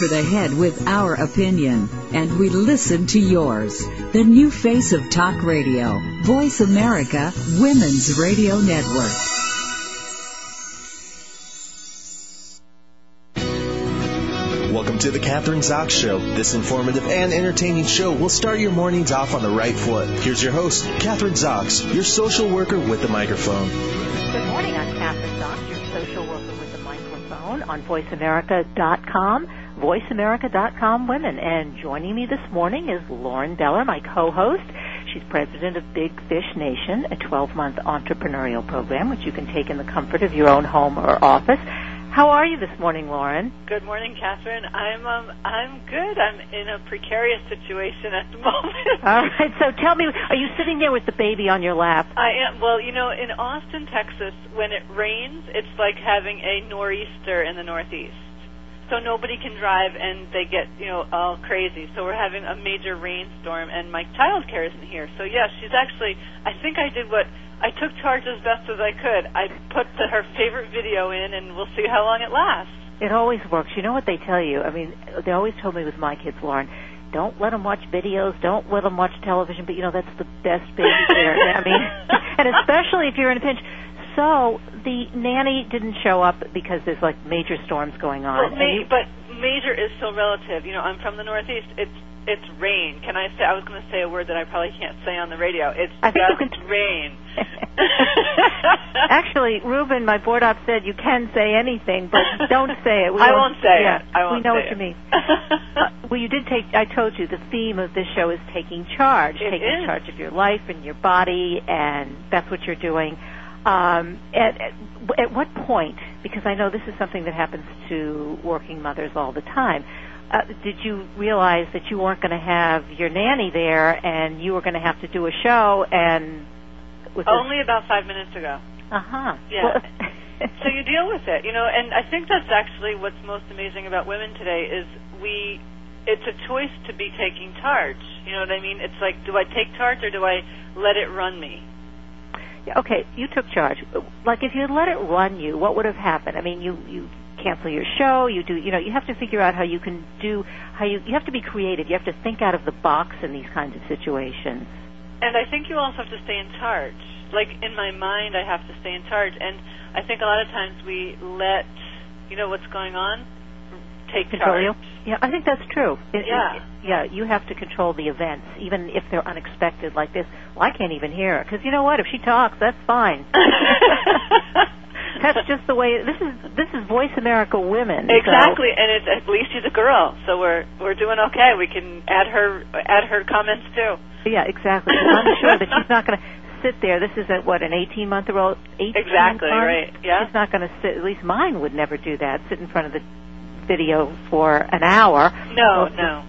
Ahead with our opinion, and we listen to yours. The new face of talk radio, Voice America Women's Radio Network. Welcome to the Kathryn Zox Show. This informative and entertaining show will start your mornings off on the right foot. Here's your host, Kathryn Zox, your social worker with the microphone. Good morning, I'm Kathryn Zox, your social worker with the microphone on voiceamerica.com. VoiceAmerica.com Women, and joining me this morning is Lauren Beller, my co-host. She's president of Big Fish Nation, a 12-month entrepreneurial program which you can take in the comfort of your own home or office. How are you this morning, Lauren? Good morning, Kathryn. I'm good. I'm in a precarious situation at the moment. All right. So tell me, are you sitting there with the baby on your lap? I am. Well, you know, in Austin, Texas, when it rains, it's like having a nor'easter in the Northeast. So nobody can drive, and they get, you know, all crazy. So we're having a major rainstorm, and my childcare isn't here. So, yes, she's actually, I think I did what, I took charge as best as I could. I put her favorite video in, and we'll see how long it lasts. It always works. You know what they tell you? I mean, they always told me with my kids, Lauren, don't let them watch videos, don't let them watch television, but, you know, that's the best baby care. I mean, and especially if you're in a pinch. So the nanny didn't show up because there's, like, major storms going on. But major is so relative. You know, I'm from the Northeast. It's rain. Can I say? I was going to say a word that I probably can't say on the radio. It's just rain. Actually, Ruben, my board op, said you can say anything, but don't say it. I won't say it. I won't say it. We know what you mean. Well, you did take, I told you, the theme of this show is taking charge. Taking charge of your life and your body, and that's what you're doing. At what point, because I know this is something that happens to working mothers all the time, did you realize that you weren't going to have your nanny there and you were going to have to do a show? And only about 5 minutes ago. Uh-huh. Yeah. Well, so you deal with it, you know, and I think that's actually what's most amazing about women today is it's a choice to be taking charge. You know what I mean? It's like, do I take charge or do I let it run me? Okay, you took charge. Like, if you had let it run you, what would have happened? I mean, you cancel your show. You do, you know, you have to figure out how you can do, how you have to be creative. You have to think out of the box in these kinds of situations. And I think you also have to stay in charge. Like, in my mind, I have to stay in charge. And I think a lot of times we let, you know, what's going on take charge. Yeah, I think that's true. Yeah, you have to control the events, even if they're unexpected like this. Well, I can't even hear her, because you know what? If she talks, that's fine. That's just the way. This is Voice America Women. Exactly, so. And it's, at least she's a girl, so we're doing okay. We can add her comments too. Yeah, exactly. I'm sure that she's not going to sit there. This is at, what, an 18-month-old? 18 exactly, month? Right. Yeah. She's not going to sit. At least mine would never do that. Sit in front of the video for an hour. No.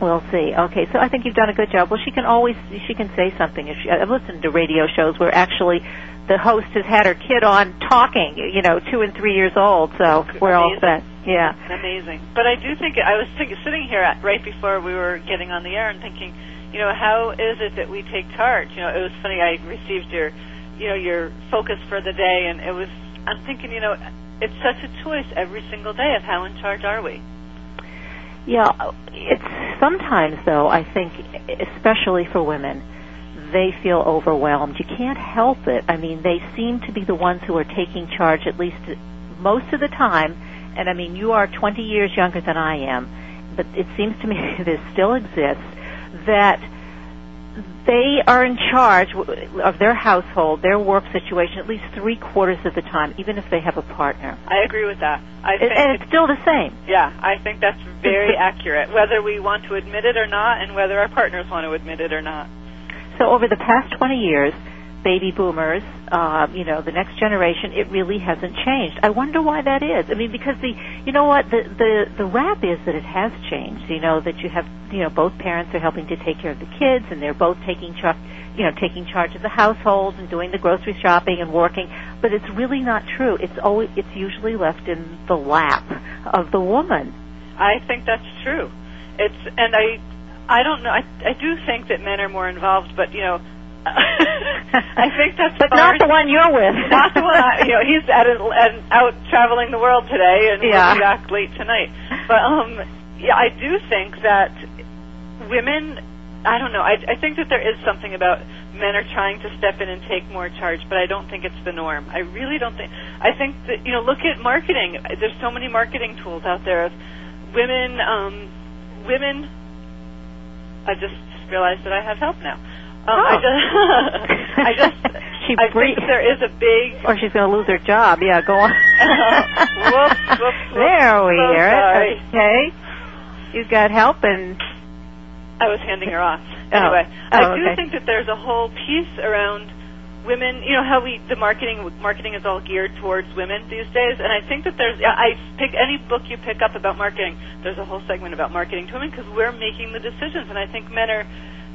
We'll see. Okay, so I think you've done a good job. Well, she can say something. I've listened to radio shows where actually the host has had her kid on talking, you know, 2 and 3 years old, so we're all set. Yeah. Amazing. But I do think, I was sitting here right before we were getting on the air and thinking, you know, how is it that we take charge? You know, it was funny, I received your, you know, your focus for the day, and it was, I'm thinking, you know, it's such a choice every single day of how in charge are we. Yeah, it's sometimes, though, I think, especially for women, they feel overwhelmed. You can't help it. I mean, they seem to be the ones who are taking charge, at least most of the time. And, I mean, you are 20 years younger than I am, but it seems to me this still exists, that they are in charge of their household, their work situation, at least 3/4 of the time, even if they have a partner. I agree with that. I think it's still the same. Yeah, I think that's very accurate, whether we want to admit it or not, and whether our partners want to admit it or not. So over the past 20 years, baby boomers, you know, the next generation, it really hasn't changed. I wonder why that is. I mean, because the rap is that it has changed, you know, that you have, you know, both parents are helping to take care of the kids, and they're both taking charge of the household and doing the grocery shopping and working, but it's really not true. It's usually left in the lap of the woman. I think that's true. I don't know. I do think that men are more involved, but, you know, I think that's but not the one you're with. Not the one. He's out traveling the world today, and we'll be back late tonight. But I do think that women, I don't know. I think that there is something about men are trying to step in and take more charge, but I don't think it's the norm. I really don't think. I think that look at marketing. There's so many marketing tools out there of women. I just realized that I have help now. I think there is a big... Or she's going to lose her job. Yeah, go on. Whoops. There we are. Okay. You've got help and... I was handing her off. Anyway, I do think that there's a whole piece around women, how marketing is all geared towards women these days, and I think that pick any book you pick up about marketing, there's a whole segment about marketing to women because we're making the decisions, and I think men are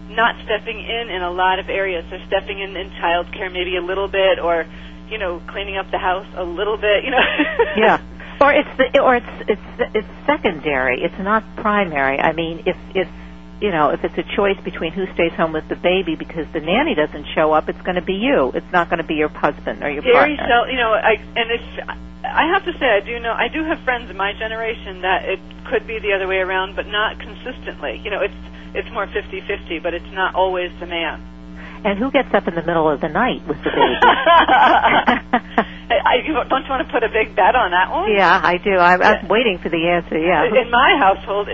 not stepping in a lot of areas. They're stepping in child care maybe a little bit, or cleaning up the house a little bit, Yeah. Or it's secondary. It's not primary. I mean, if it's a choice between who stays home with the baby because the nanny doesn't show up, it's going to be you. It's not going to be your husband or your partner. I have to say, I do have friends in my generation that it could be the other way around, but not consistently. It's more 50-50, but it's not always the man. And who gets up in the middle of the night with the baby? Don't you want to put a big bet on that one? Yeah, I do. I'm waiting for the answer, yeah. In my household,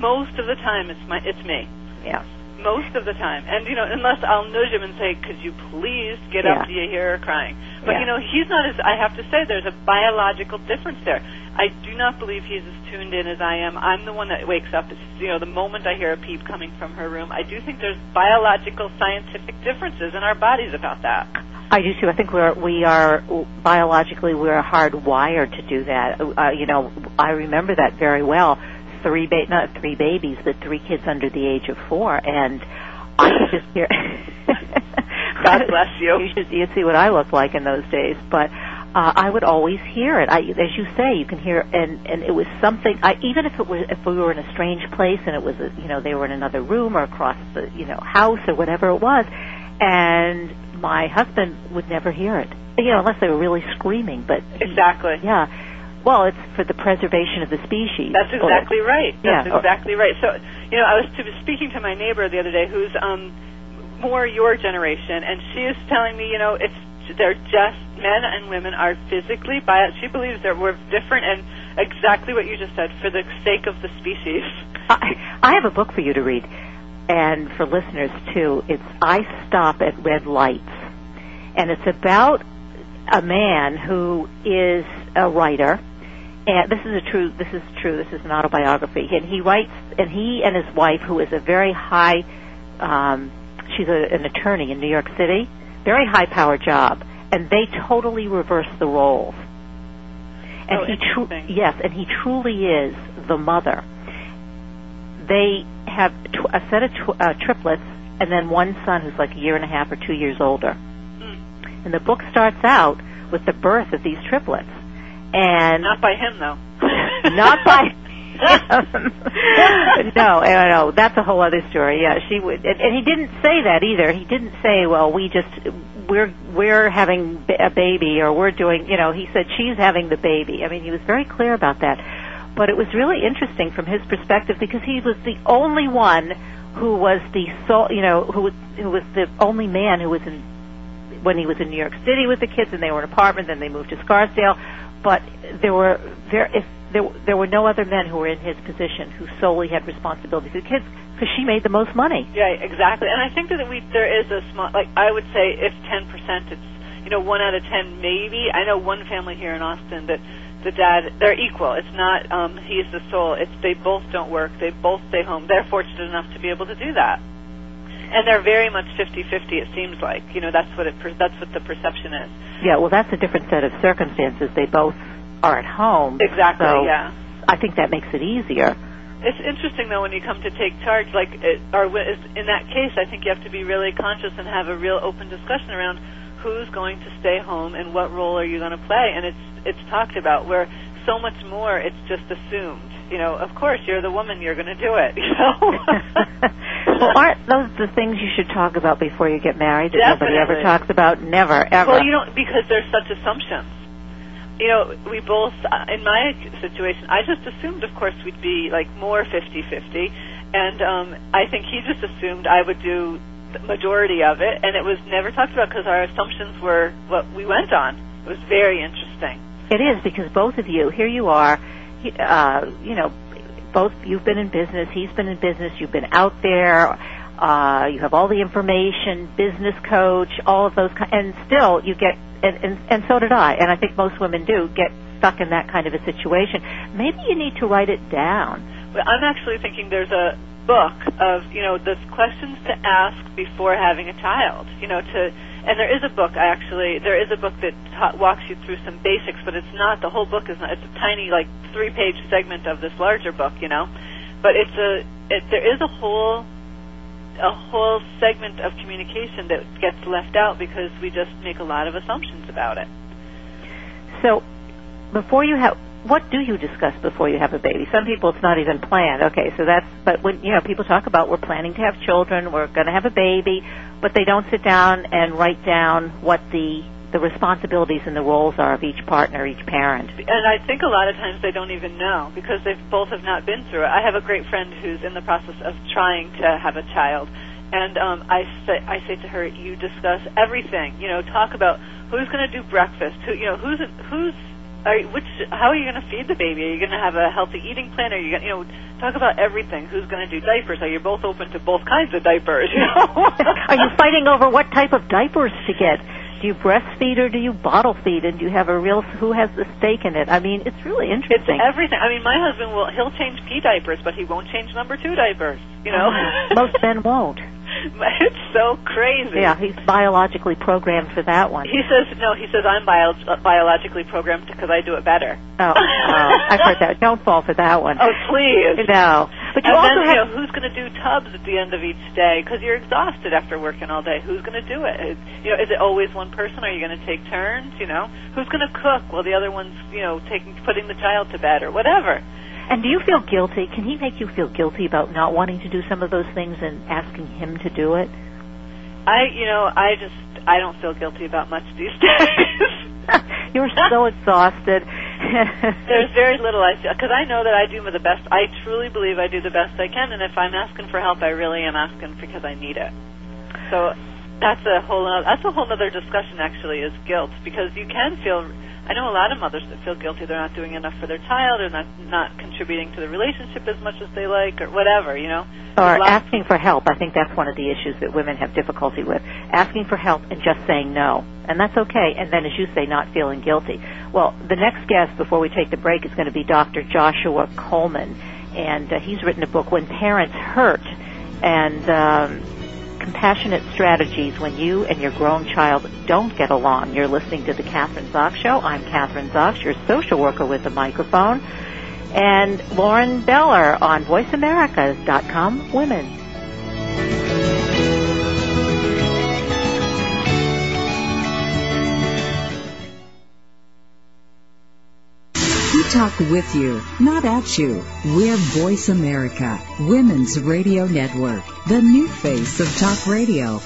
most of the time, it's me. Yeah. Most of the time. And, unless I'll nudge him and say, could you please get up? Do you hear her crying? But, he's not as, I have to say, there's a biological difference there. I do not believe he's as tuned in as I am. I'm the one that wakes up, the moment I hear a peep coming from her room. I do think there's biological, scientific differences in our bodies about that. I do, too. I think we are biologically, we're hardwired to do that. I remember that very well. Three kids under the age of 4, and I could just hear. God bless you. You see what I looked like in those days, but I would always hear it. As you say, you can hear, and it was something. Even if we were in a strange place and it was, they were in another room or across the, house or whatever it was, and my husband would never hear it, unless they were really screaming. But exactly, yeah. Well, it's for the preservation of the species. That's exactly right. So, I was speaking to my neighbor the other day who's more your generation, and she is telling me, they're just men and women are physically biased. She believes that we're different, and exactly what you just said, for the sake of the species. I have a book for you to read, and for listeners, too. It's I Stop at Red Lights, and it's about a man who is a writer. And this is true, this is an autobiography. And he writes, and he and his wife, who is a very high, she's an attorney in New York City, very high-powered job, and they totally reverse the roles. And he truly is the mother. They have a set of triplets, and then one son who's like a year and a half or 2 years older. Mm. And the book starts out with the birth of these triplets. And not by him, though. Not by him. No, that's a whole other story. Yeah, she would, and he didn't say that either. He didn't say, "Well, we're having a baby," or "We're doing." He said, "She's having the baby." I mean, he was very clear about that. But it was really interesting from his perspective because he was the only one who was the sole, who was the only man who was in when he was in New York City with the kids, and they were in an apartment. Then they moved to Scarsdale. But there were no other men who were in his position who solely had responsibility for the kids because she made the most money. Yeah, exactly. And I think that there is a small, like I would say, if 10%, it's 1 out of 10 maybe. I know one family here in Austin that the dad, they're equal. It's not he's the sole. It's they both don't work. They both stay home. They're fortunate enough to be able to do that, and they're very much 50-50. It seems like that's what the perception is. Yeah, well, that's a different set of circumstances. They both are at home. Exactly. So yeah, I think that makes it easier. It's interesting though when you come to take charge, like in that case, I think you have to be really conscious and have a real open discussion around who's going to stay home and what role are you going to play. And it's talked about where so much more it's just assumed. Of course, you're the woman. You're going to do it. Well, aren't those the things you should talk about before you get married that Definitely. Nobody ever talks about? Never, ever. Well, you don't, because there's such assumptions. You know, we both, in my situation, I just assumed, of course, we'd be, like, more 50-50. And I think he just assumed I would do the majority of it. And it was never talked about because our assumptions were what we went on. It was very interesting. It is, because both of you, here you are, you know, both, you've been in business, he's been in business, you've been out there, you have all the information, business coach, all of those, and still you get, and so did I, and I think most women do, get stuck in that kind of a situation. Maybe you need to write it down. Well, I'm actually thinking there's a book of, you know, the questions to ask before having a child, you know, to... And there is a book, actually. There is a book that walks you through some basics, but it's not, the whole book is not, it's a tiny, like, 3-page segment of this larger book, you know. But it's there is a whole segment of communication that gets left out because we just make a lot of assumptions about it. So, before you have, what do you discuss before you have a baby? Some people, it's not even planned. Okay, so that's, but when, you know, people talk about we're planning to have children, we're going to have a baby, but they don't sit down and write down what the responsibilities and the roles are of each partner, each parent. And I think a lot of times they don't even know because they both have not been through it. I have a great friend who's in the process of trying to have a child, and I say to her, you discuss everything. You know, talk about who's going to do breakfast, who, you know, who's how are you going to feed the baby? Are you going to have a healthy eating plan? Are you going to, you know, talk about everything? Who's going to do diapers? Are you both open to both kinds of diapers? You know? Are you fighting over what type of diapers to get? Do you breastfeed or do you bottle feed? And do you have a real, who has the stake in it? I mean, it's really interesting. It's everything. I mean, my husband will, he'll change pee diapers, but he won't change number 2 diapers, you know. Most men won't. It's so crazy. Yeah, he's biologically programmed for that one. He says, no, he says, I'm biologically programmed because I do it better. Oh, I've heard that. Don't fall for that one. Oh, please. No. But you and also then, you know, who's going to do tubs at the end of each day? Because you're exhausted after working all day. Who's going to do it? You know, is it always one person? Are you going to take turns? You know, who's going to cook while the other one's, you know, putting the child to bed or whatever? And do you feel guilty? Can he make you feel guilty about not wanting to do some of those things and asking him to do it? I don't feel guilty about much these days. You're so exhausted. There's very little I feel, because I know that I do the best. I truly believe I do the best I can, and if I'm asking for help, I really am asking because I need it. So that's a whole other discussion, actually, is guilt, because you can feel... I know a lot of mothers that feel guilty they're not doing enough for their child or not contributing to the relationship as much as they like or whatever, you know. Or asking for help. I think that's one of the issues that women have difficulty with, asking for help and just saying no. And that's okay. And then, as you say, not feeling guilty. Well, the next guest before we take the break is going to be Dr. Joshua Coleman. And he's written a book, When Parents Hurt, and Compassionate Strategies When You and Your Grown Child Don't Get Along. You're listening to The Kathryn Zox Show. I'm Kathryn Zox, your social worker with the microphone. And Lauren Beller on VoiceAmerica.com Women. We talk with you, not at you. We're Voice America, Women's Radio Network, the new face of talk radio.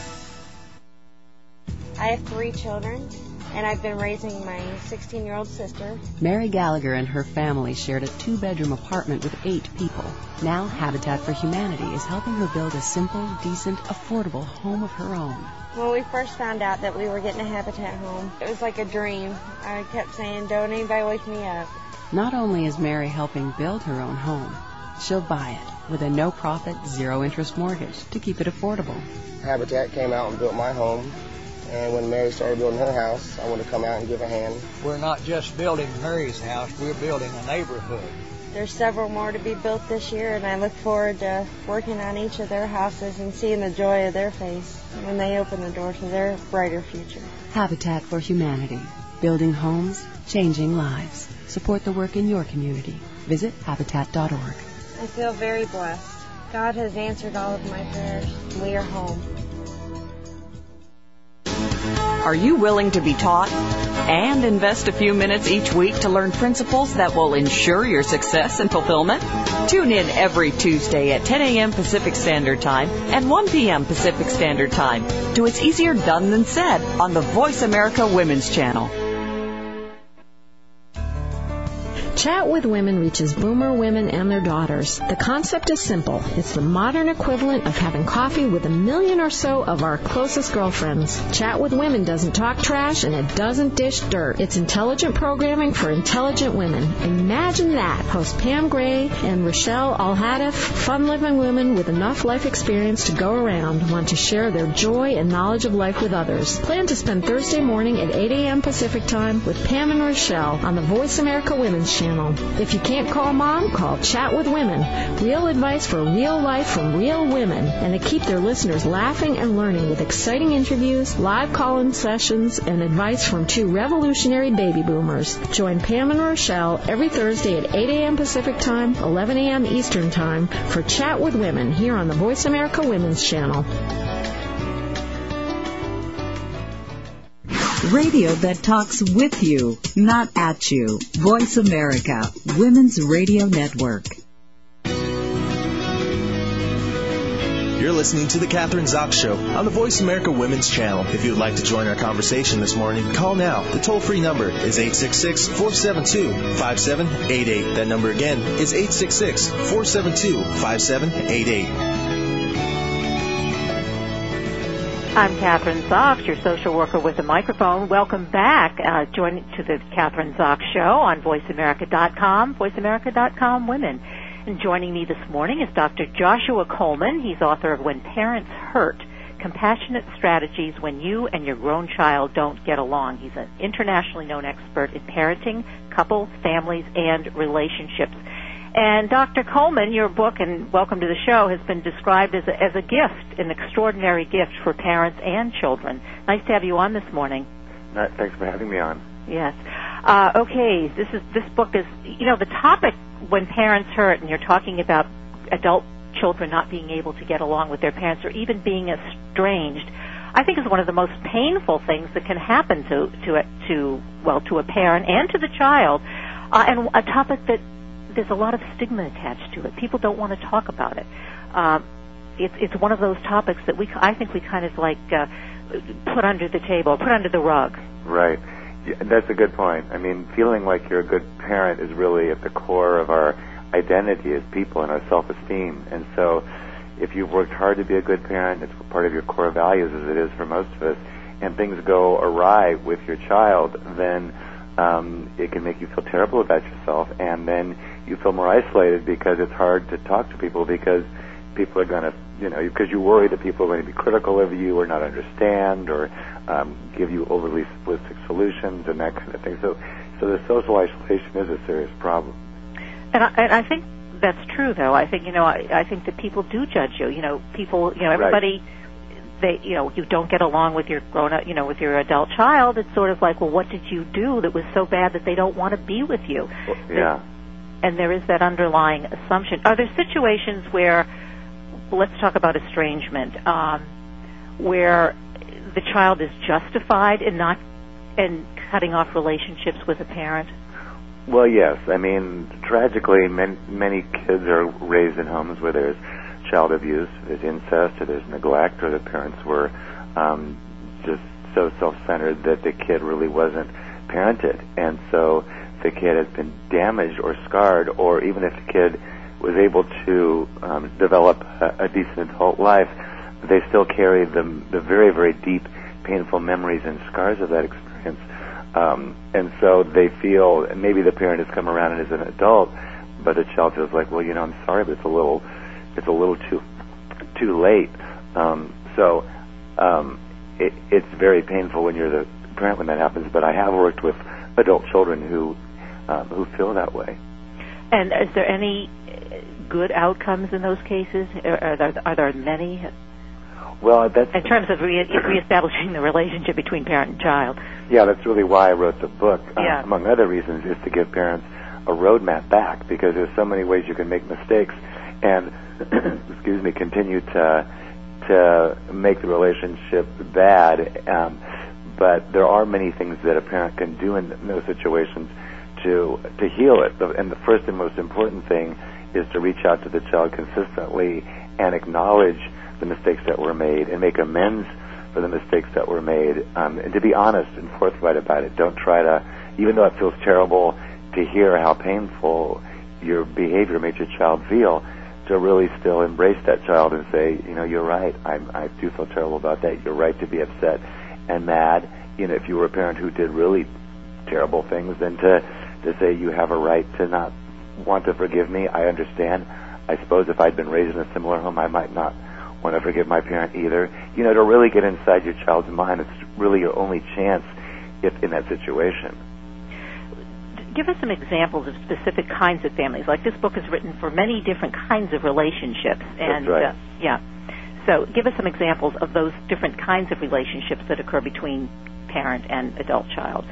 I have 3 children, and I've been raising my 16-year-old sister. Mary Gallagher and her family shared a 2-bedroom apartment with 8 people. Now Habitat for Humanity is helping her build a simple, decent, affordable home of her own. When we first found out that we were getting a Habitat home, it was like a dream. I kept saying, don't anybody wake me up. Not only is Mary helping build her own home, she'll buy it with a no-profit, zero-interest mortgage to keep it affordable. Habitat came out and built my home, and when Mary started building her house, I wanted to come out and give a hand. We're not just building Mary's house, we're building a neighborhood. There's several more to be built this year, and I look forward to working on each of their houses and seeing the joy of their face when they open the door to their brighter future. Habitat for Humanity. Building homes, changing lives. Support the work in your community. Visit Habitat.org. I feel very blessed. God has answered all of my prayers. We are home. Are you willing to be taught? And invest a few minutes each week to learn principles that will ensure your success and fulfillment? Tune in every Tuesday at 10 a.m. Pacific Standard Time and 1 p.m. Pacific Standard Time to It's Easier Done Than Said on the Voice America Women's Channel. Chat with Women reaches boomer women and their daughters. The concept is simple. It's the modern equivalent of having coffee with a million or so of our closest girlfriends. Chat with Women doesn't talk trash and it doesn't dish dirt. It's intelligent programming for intelligent women. Imagine that. Host Pam Gray and Rochelle Alhadeff, fun-loving women with enough life experience to go around, want to share their joy and knowledge of life with others. Plan to spend Thursday morning at 8 a.m. Pacific Time with Pam and Rochelle on the Voice America Women's Channel. If you can't call Mom, call Chat with Women. Real advice for real life from real women. And they keep their listeners laughing and learning with exciting interviews, live call-in sessions, and advice from two revolutionary baby boomers. Join Pam and Rochelle every Thursday at 8 a.m. Pacific Time, 11 a.m. Eastern Time for Chat with Women here on the Voice America Women's Channel. Radio that talks with you, not at you. Voice America, Women's Radio Network. You're listening to The Kathryn Zox Show on the Voice America Women's Channel. If you would like to join our conversation this morning, call now. The toll-free number is 866-472-5788. That number again is 866-472-5788. I'm Kathryn Zox, your social worker with a microphone. Welcome back. Join to the Kathryn Zox Show on voiceamerica.com, voiceamerica.com women. And joining me this morning is Dr. Joshua Coleman. He's author of When Parents Hurt: Compassionate Strategies When You and Your Grown Child Don't Get Along. He's an internationally known expert in parenting, couples, families, and relationships. And Dr. Coleman, your book, and welcome to the show, has been described as a gift, an extraordinary gift for parents and children. Nice to have you on this morning. Thanks for having me on. Yes. Okay, this book is, you know, the topic When Parents Hurt, and you're talking about adult children not being able to get along with their parents or even being estranged, I think is one of the most painful things that can happen to a parent and to the child, and a topic that there's a lot of stigma attached to it. People don't want to talk about it. It's one of those topics that I think we kind of like put under the table, put under the rug. Right. Yeah, that's a good point. I mean, feeling like you're a good parent is really at the core of our identity as people and our self-esteem. And so if you've worked hard to be a good parent, it's part of your core values as it is for most of us, and things go awry with your child, then it can make you feel terrible about yourself, and then you feel more isolated because it's hard to talk to people because people are going to, because you worry that people are going to be critical of you or not understand or give you overly simplistic solutions and that kind of thing. So the social isolation is a serious problem. And I think that's true, though. I think, I think that people do judge you. Everybody... Right. You don't get along with your grown-up, with your adult child. It's sort of like, well, what did you do that was so bad that they don't want to be with you? Well, yeah. And there is that underlying assumption. Are there situations where, let's talk about estrangement, where the child is justified in cutting off relationships with a parent? Well, yes. I mean, tragically, many kids are raised in homes where there's child abuse, there's incest, or there's neglect, or the parents were just so self-centered that the kid really wasn't parented. And so the kid has been damaged or scarred, or even if the kid was able to develop a decent adult life, they still carry the very, very deep, painful memories and scars of that experience. And so they feel, maybe the parent has come around and is an adult, but the child feels like, well, I'm sorry, but it's a little too late. It's very painful when you're the parent when that happens, but I have worked with adult children who feel that way. And is there any good outcomes in those cases? Are there many? Well, that's... In terms of reestablishing the relationship between parent and child. Yeah, that's really why I wrote the book, among other reasons, is to give parents a roadmap back, because there's so many ways you can make mistakes and continue to make the relationship bad, but there are many things that a parent can do in those situations to heal it. And the first and most important thing is to reach out to the child consistently and acknowledge the mistakes that were made and make amends for the mistakes that were made, and to be honest and forthright about it. Don't try to, even though it feels terrible to hear how painful your behavior made your child feel, to really still embrace that child and say, you know, you're right, I do feel terrible about that, you're right to be upset and mad. You know, if you were a parent who did really terrible things, then to say you have a right to not want to forgive me, I understand. I suppose if I'd been raised in a similar home, I might not want to forgive my parent either. You know, to really get inside your child's mind, it's really your only chance if in that situation. Give us some examples of specific kinds of families. Like, this book is written for many different kinds of relationships. And, that's right. So give us some examples of those different kinds of relationships that occur between parent and adult child.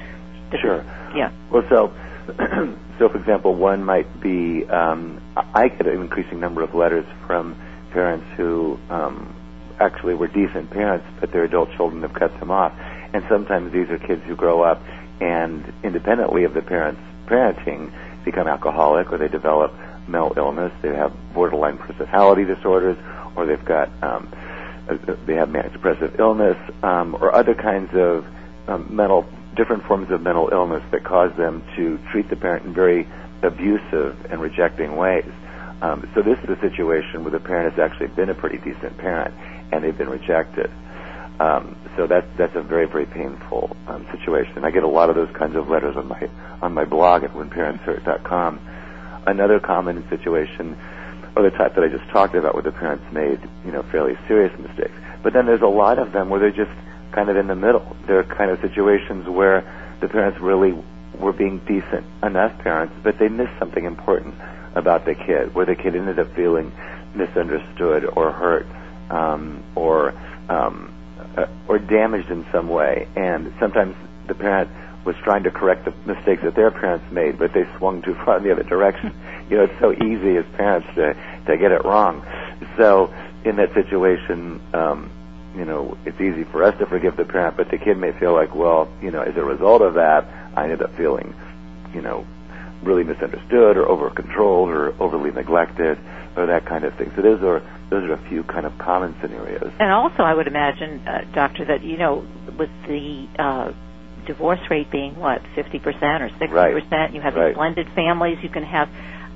Sure. Yeah. Well, so for example, one might be, I get an increasing number of letters from parents who actually were decent parents, but their adult children have cut them off. And sometimes these are kids who grow up and, independently of the parents' parenting, become alcoholic, or they develop mental illness, they have borderline personality disorders, or they've got they have manic depressive illness, or other kinds of different forms of mental illness that cause them to treat the parent in very abusive and rejecting ways. So this is a situation where the parent has actually been a pretty decent parent and they've been rejected. So that's a very, very painful situation. I get a lot of those kinds of letters on my blog at whenparentshurt.com. Another common situation, or the type that I just talked about, where the parents made, you know, fairly serious mistakes. But then there's a lot of them where they're just kind of in the middle. There are kind of situations where the parents really were being decent enough parents, but they missed something important about the kid, where the kid ended up feeling misunderstood or hurt or damaged in some way. And sometimes the parent was trying to correct the mistakes that their parents made, but they swung too far in the other direction. You know, it's so easy as parents to get it wrong. So in that situation, you know, it's easy for us to forgive the parent, but the kid may feel like, well, you know, as a result of that, I ended up feeling, you know, really misunderstood or over-controlled or overly neglected or that kind of thing. So those are a few kind of common scenarios. And also I would imagine, Doctor, that, you know, with the divorce rate being, 50% or 60%, right. You have these blended families. You can have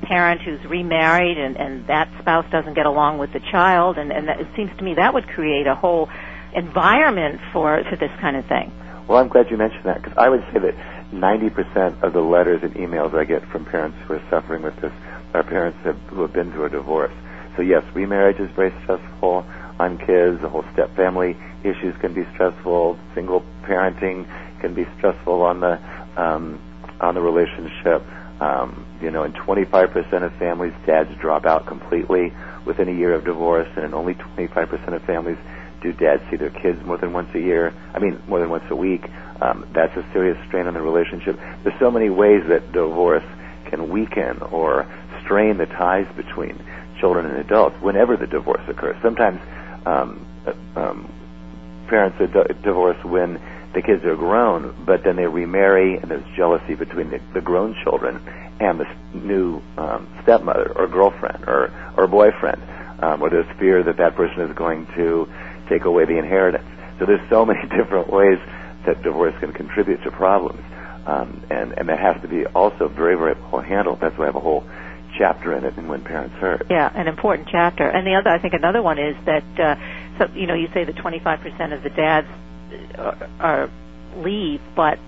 a parent who's remarried and that spouse doesn't get along with the child, and that, it seems to me that would create a whole environment for this kind of thing. Well, I'm glad you mentioned that, because I would say that 90% of the letters and emails I get from parents who are suffering with this are parents who have been through a divorce. So yes, remarriage is very stressful on kids. The whole step-family issues can be stressful. Single parenting can be stressful on the relationship. You know, in 25% of families, dads drop out completely within a year of divorce, and in only 25% of families do dads see their kids more than once a week. That's a serious strain on the relationship. There's so many ways that divorce can weaken or strain the ties between children and adults whenever the divorce occurs. Sometimes parents divorce when the kids are grown, but then they remarry, and there's jealousy between the grown children and the new stepmother or girlfriend or boyfriend, or there's fear that person is going to take away the inheritance. So there's so many different ways that divorce can contribute to problems, and that has to be also very, very well handled. That's why I have a whole chapter in it in When Parents Hurt. Yeah, an important chapter. And the other, I think another one is that, so, you know, you say that 25% of the dads are leave, but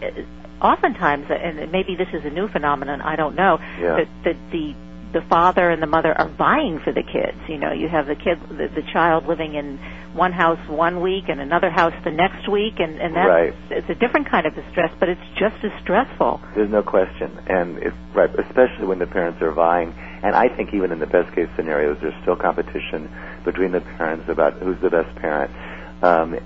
oftentimes, and maybe this is a new phenomenon, I don't know, the father and the mother are vying for the kids. You know, you have the child living in one house one week and another house the next week, and that's right. It's a different kind of distress, but it's just as stressful. There's no question, and it's right, especially when the parents are vying. And I think even in the best case scenarios, there's still competition between the parents about who's the best parent,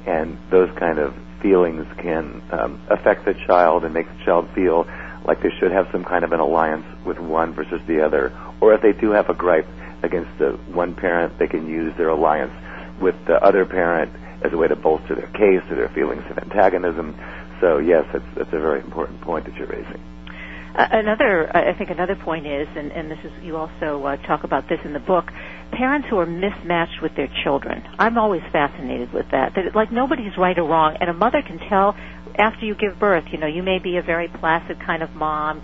and those kind of feelings can affect the child and make the child feel like they should have some kind of an alliance with one versus the other. Or if they do have a gripe against the one parent, they can use their alliance with the other parent as a way to bolster their case or their feelings of antagonism. So, yes, that's a very important point that you're raising. Another point is, and this is, you also talk about this in the book, parents who are mismatched with their children. I'm always fascinated with that. That like nobody's right or wrong, and a mother can tell after you give birth. You know, you may be a very placid kind of mom,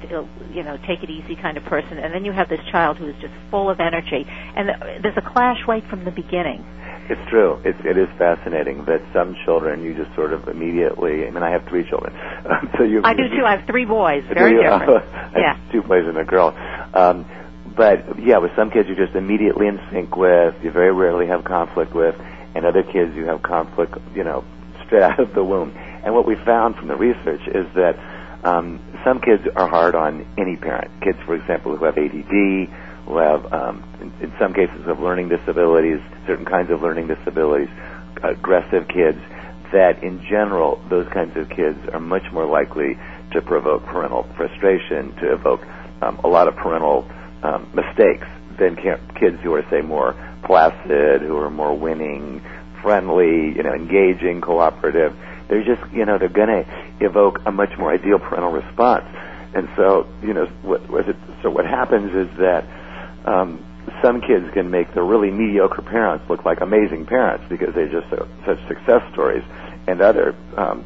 you know, take it easy kind of person, and then you have this child who is just full of energy, and there's a clash right from the beginning. It's true. It is fascinating that some children you just sort of immediately. I mean, I have three children, so you. I do too. I have three boys. Very different. Yeah, two boys and a girl. But yeah, with some kids you're just immediately in sync with. You very rarely have conflict with, and other kids you have conflict. You know, straight out of the womb. And what we found from the research is that some kids are hard on any parent. Kids, for example, who have ADD. Who have, in some cases, of learning disabilities, certain kinds of learning disabilities, aggressive kids, that in general, those kinds of kids are much more likely to provoke parental frustration, to evoke a lot of parental mistakes than kids who are, say, more placid, who are more winning, friendly, you know, engaging, cooperative. They're just, you know, they're going to evoke a much more ideal parental response. And so, you know, what happens is that some kids can make the really mediocre parents look like amazing parents because they're just such success stories. And other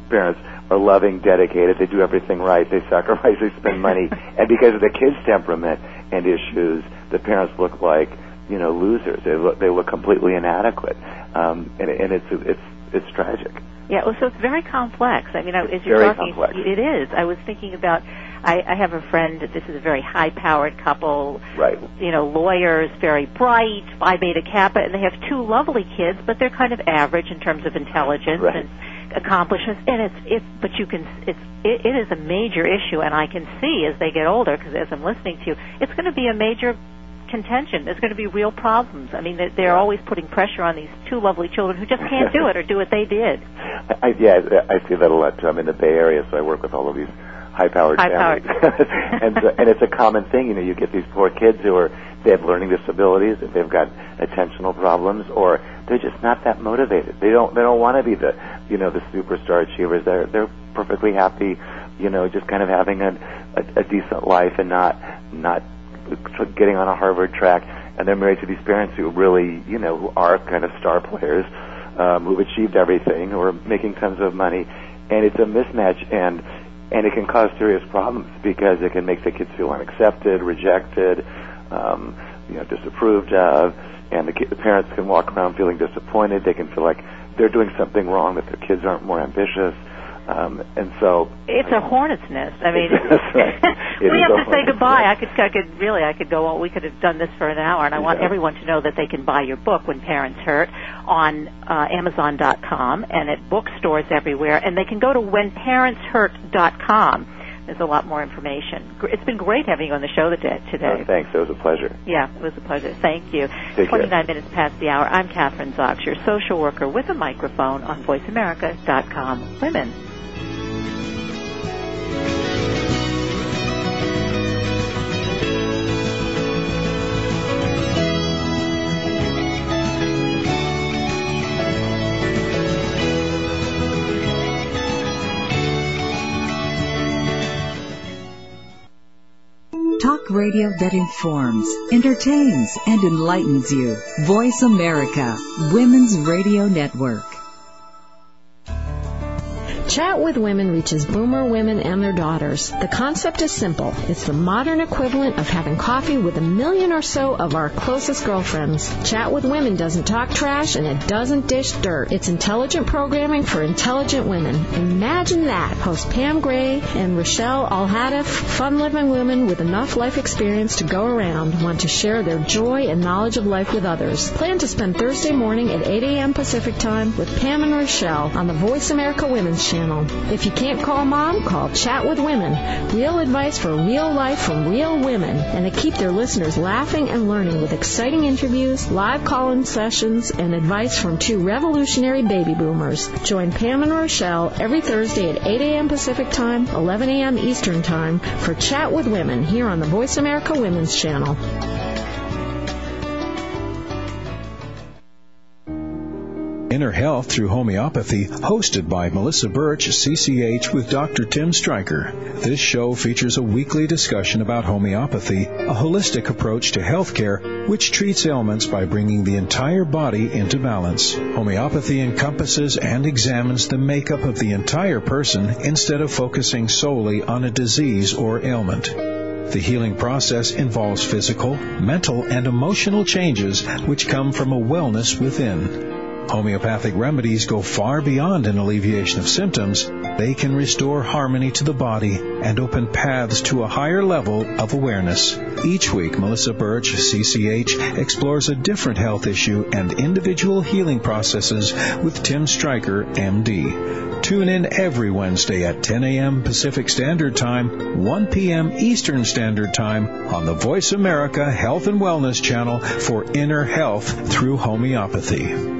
parents are loving, dedicated, they do everything right, they sacrifice, they spend money. And because of the kids' temperament and issues, the parents look like, you know, losers. They look completely inadequate. And it's tragic. Yeah, well, so it's very complex. I mean, as you're talking, it is. I was thinking about, I have a friend, this is a very high-powered couple, right. You know, lawyers, very bright, Phi Beta Kappa, and they have two lovely kids, but they're kind of average in terms of intelligence right. and accomplishments, and it is a major issue, and I can see as they get older, because as I'm listening to you, it's going to be a major contention. There's going to be real problems. I mean, they're always putting pressure on these two lovely children who just can't do it or do what they did. I see that a lot, too. I'm in the Bay Area, so I work with all of these high-powered families. and it's a common thing. You know, you get these poor kids they have learning disabilities, if they've got attentional problems, or they're just not that motivated. They don't want to be the, you know, the superstar achievers. They're perfectly happy, you know, just kind of having a decent life and not getting on a Harvard track, and they're married to these parents who really, you know, who are kind of star players, who've achieved everything, who are making tons of money, and it's a mismatch, and it can cause serious problems because it can make the kids feel unaccepted, rejected, you know, disapproved of, and the parents can walk around feeling disappointed. They can feel like they're doing something wrong, that their kids aren't more ambitious. And so it's a hornet's nest. I mean, we have to say goodbye. Nest. I could go on. We could have done this for an hour, and I want everyone to know that they can buy your book, When Parents Hurt, on Amazon.com and at bookstores everywhere, and they can go to whenparentshurt.com. There's a lot more information. It's been great having you on the show today. Oh, thanks. It was a pleasure. Yeah, it was a pleasure. Thank you. Take 29 care. Minutes past the hour. I'm Kathryn Zox, your social worker with a microphone on VoiceAmerica.com. Women. Radio that informs, entertains, and enlightens you. Voice America, Women's Radio Network. Chat with Women reaches boomer women and their daughters. The concept is simple. It's the modern equivalent of having coffee with 1 million or so of our closest girlfriends. Chat with Women doesn't talk trash and it doesn't dish dirt. It's intelligent programming for intelligent women. Imagine that. Hosts Pam Gray and Rochelle Alhadeff, fun-loving women with enough life experience to go around, want to share their joy and knowledge of life with others. Plan to spend Thursday morning at 8 a.m. Pacific Time with Pam and Rochelle on the Voice America Women's Channel. If you can't call Mom, call Chat with Women. Real advice for real life from real women. And they keep their listeners laughing and learning with exciting interviews, live call-in sessions, and advice from two revolutionary baby boomers. Join Pam and Rochelle every Thursday at 8 a.m. Pacific Time, 11 a.m. Eastern Time for Chat with Women here on the Voice America Women's Channel. Inner Health Through Homeopathy, hosted by Melissa Birch, CCH, with Dr. Tim Stryker. This show features a weekly discussion about homeopathy, a holistic approach to healthcare which treats ailments by bringing the entire body into balance. Homeopathy encompasses and examines the makeup of the entire person instead of focusing solely on a disease or ailment. The healing process involves physical, mental, and emotional changes which come from a wellness within. Homeopathic remedies go far beyond an alleviation of symptoms. They can restore harmony to the body and open paths to a higher level of awareness. Each week, Melissa Birch, CCH, explores a different health issue and individual healing processes with Tim Stryker, MD. Tune in every Wednesday at 10 a.m. Pacific Standard Time, 1 p.m. Eastern Standard Time on the Voice America Health and Wellness Channel for Inner Health Through Homeopathy.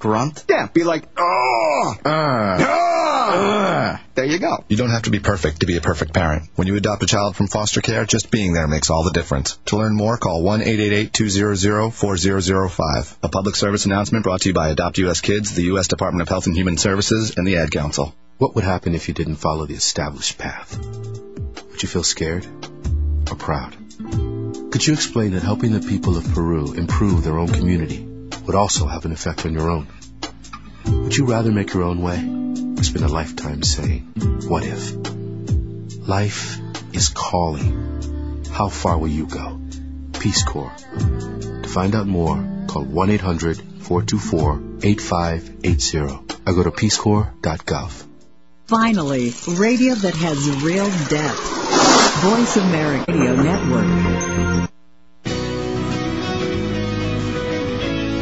Grunt? Yeah, be like, oh! There you go. You don't have to be perfect to be a perfect parent. When you adopt a child from foster care, just being there makes all the difference. To learn more, call 1-888-200-4005. A public service announcement brought to you by AdoptUSKids, the U.S. Department of Health and Human Services, and the Ad Council. What would happen if you didn't follow the established path? Would you feel scared or proud? Could you explain that helping the people of Peru improve their own community would also have an effect on your own? Would you rather make your own way or spend a lifetime saying, what if? Life is calling. How far will you go? Peace Corps. To find out more, call 1-800-424-8580 or go to peacecorps.gov. Finally, radio that has real depth. Voice America Radio Network.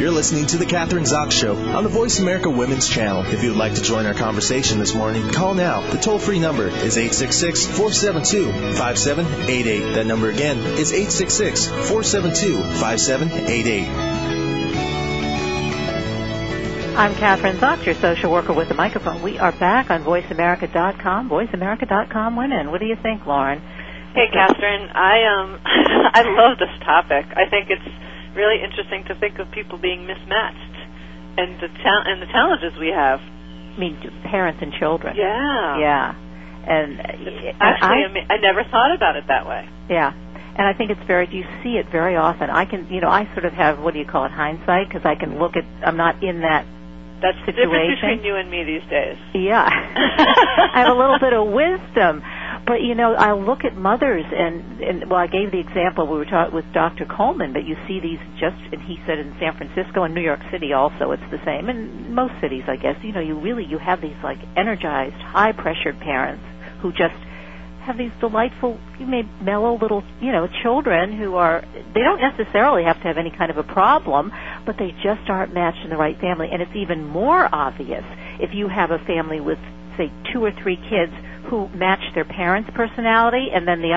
You're listening to The Kathryn Zox Show on the Voice America Women's Channel. If you'd like to join our conversation this morning, call now. The toll-free number is 866-472-5788. That number again is 866-472-5788. I'm Kathryn Zox, your social worker with the microphone. We are back on VoiceAmerica.com. VoiceAmerica.com women. What do you think, Lauren? Hey, Kathryn. I love this topic. I think it's really interesting to think of people being mismatched and the challenges we have. I mean, parents and children. Yeah. Yeah. And actually, I never thought about it that way. Yeah. And I think it's you see it very often. I can, I sort of have, hindsight, because I can look at, I'm not in that. That's the difference between you and me these days. Yeah. I have a little bit of wisdom. But, I look at mothers, and I gave the example we were taught with Dr. Coleman, but you see these and he said in San Francisco and New York City also, it's the same, and most cities, I guess, you have these, energized, high-pressured parents who just have these delightful, mellow little, children who are, they don't necessarily have to have any kind of a problem, but they just aren't matched in the right family. And it's even more obvious if you have a family with, say, 2 or 3 kids who match their parents' personality, and then the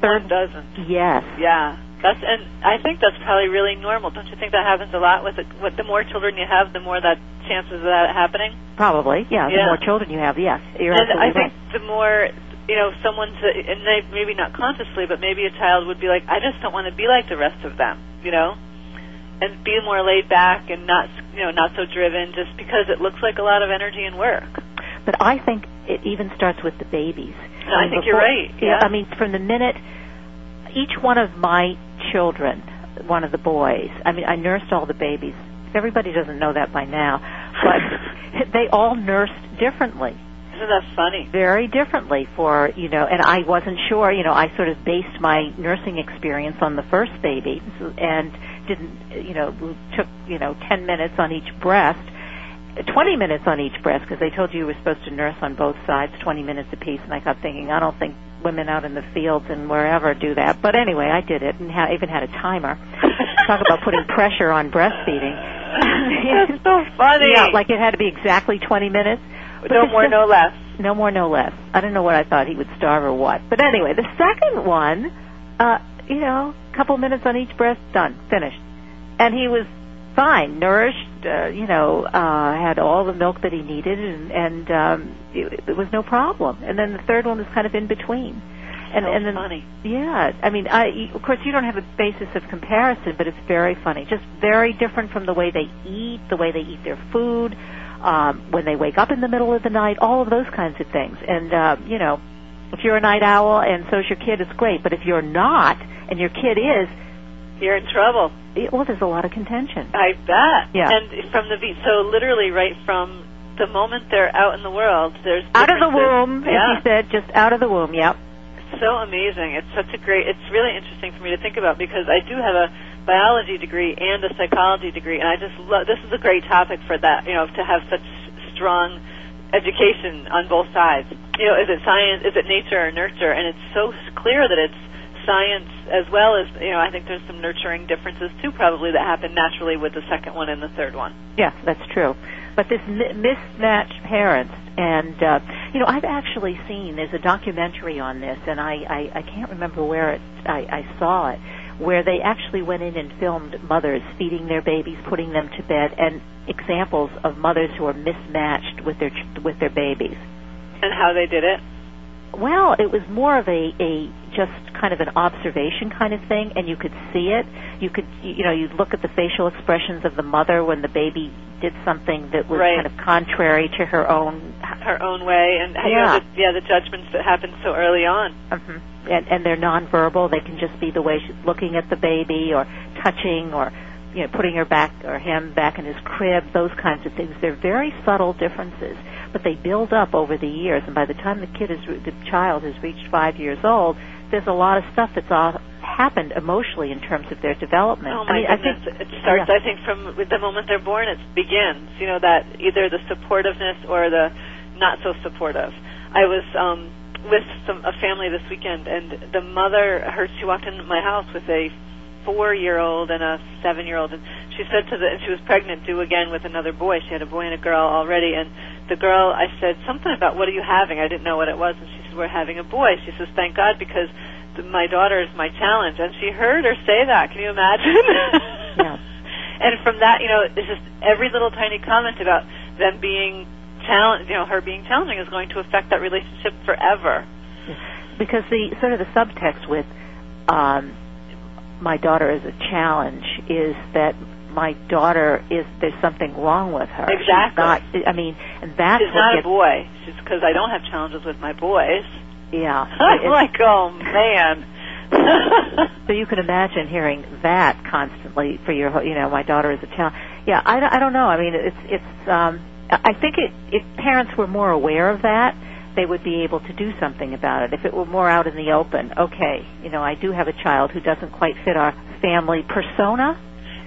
third doesn't. Yes. Yeah. And I think that's probably really normal. Don't you think that happens a lot with the more children you have, the more that chances of that happening? Probably, yeah. The more children you have, yes. I think the more, someone's, and they, maybe not consciously, but maybe a child would be like, I just don't want to be like the rest of them, and be more laid back and not, not so driven, just because it looks like a lot of energy and work. But I think it even starts with the babies. I think you're right. Yeah. From the minute each one of my children, one of the boys, I nursed all the babies. Everybody doesn't know that by now, but they all nursed differently. Isn't that funny? Very differently and I wasn't sure, I sort of based my nursing experience on the first baby and didn't, took, 10 minutes on each breast, 20 minutes on each breast, because they told you were supposed to nurse on both sides, 20 minutes apiece, and I got thinking, I don't think women out in the fields and wherever do that. But anyway, I did it and even had a timer. Talk about putting pressure on breastfeeding. That's so funny. Yeah, it had to be exactly 20 minutes. No more, no less. No more, no less. I don't know what I thought, he would starve or what. But anyway, the second one, a couple minutes on each breast, done, finished. And he was fine, nourished, had all the milk that he needed, and it was no problem. And then the third one was kind of in between. And then, funny. Yeah, I mean, of course, you don't have a basis of comparison, but it's very funny. Just very different from the way they eat their food, when they wake up in the middle of the night, all of those kinds of things. And, if you're a night owl and so's your kid, it's great. But if you're not and your kid is, you're in trouble. Well, there's a lot of contention. I bet. Yeah. And so literally right from the moment they're out in the world, there's out of the womb, yeah. As you said, just out of the womb, yep. So amazing. It's really interesting for me to think about, because I do have a biology degree and a psychology degree, and I just love, this is a great topic for that, to have such strong education on both sides. Is it science, is it nature or nurture? And it's so clear that it's science as well as, I think there's some nurturing differences too probably that happen naturally with the second one and the third one. Yes, that's true. But this mismatched parents, and, I've actually seen, there's a documentary on this, and I can't remember where I saw it, where they actually went in and filmed mothers feeding their babies, putting them to bed, and examples of mothers who are mismatched with their babies. And how they did it? Well, it was more of a just kind of an observation kind of thing, and you could see it. You could, you'd look at the facial expressions of the mother when the baby did something that was right. Kind of contrary to her own way, and yeah. The judgments that happen so early on. Mm-hmm. And they're nonverbal; they can just be the way she's looking at the baby, or touching, or putting her back or him back in his crib. Those kinds of things. They're very subtle differences. But they build up over the years, and by the time the child has reached 5 years old, there's a lot of stuff that's happened emotionally in terms of their development. Oh my goodness! I think, it starts, yeah. I think, from the moment they're born. It begins, that either the supportiveness or the not so supportive. I was with a family this weekend, and the mother, she walked into my house with a 4-year-old and a 7-year-old, and she said she was pregnant, due again with another boy. She had a boy and a girl already, and the girl, I said something about, what are you having? I didn't know what it was, and she said, we're having a boy. She says, thank God, because my daughter is my challenge. And she heard her say that. Can you imagine? Yeah. And from that, it's just every little tiny comment about them being challenged, her being challenging is going to affect that relationship forever. Because the sort of the subtext with my daughter is a challenge is that my daughter there's something wrong with her. Exactly. She's not a boy. She's, because I don't have challenges with my boys. Yeah. I'm like, oh, man. So you can imagine hearing that constantly for your, my daughter is a challenge. Yeah, I don't know. I mean, I think if parents were more aware of that, they would be able to do something about it. If it were more out in the open, okay, I do have a child who doesn't quite fit our family persona.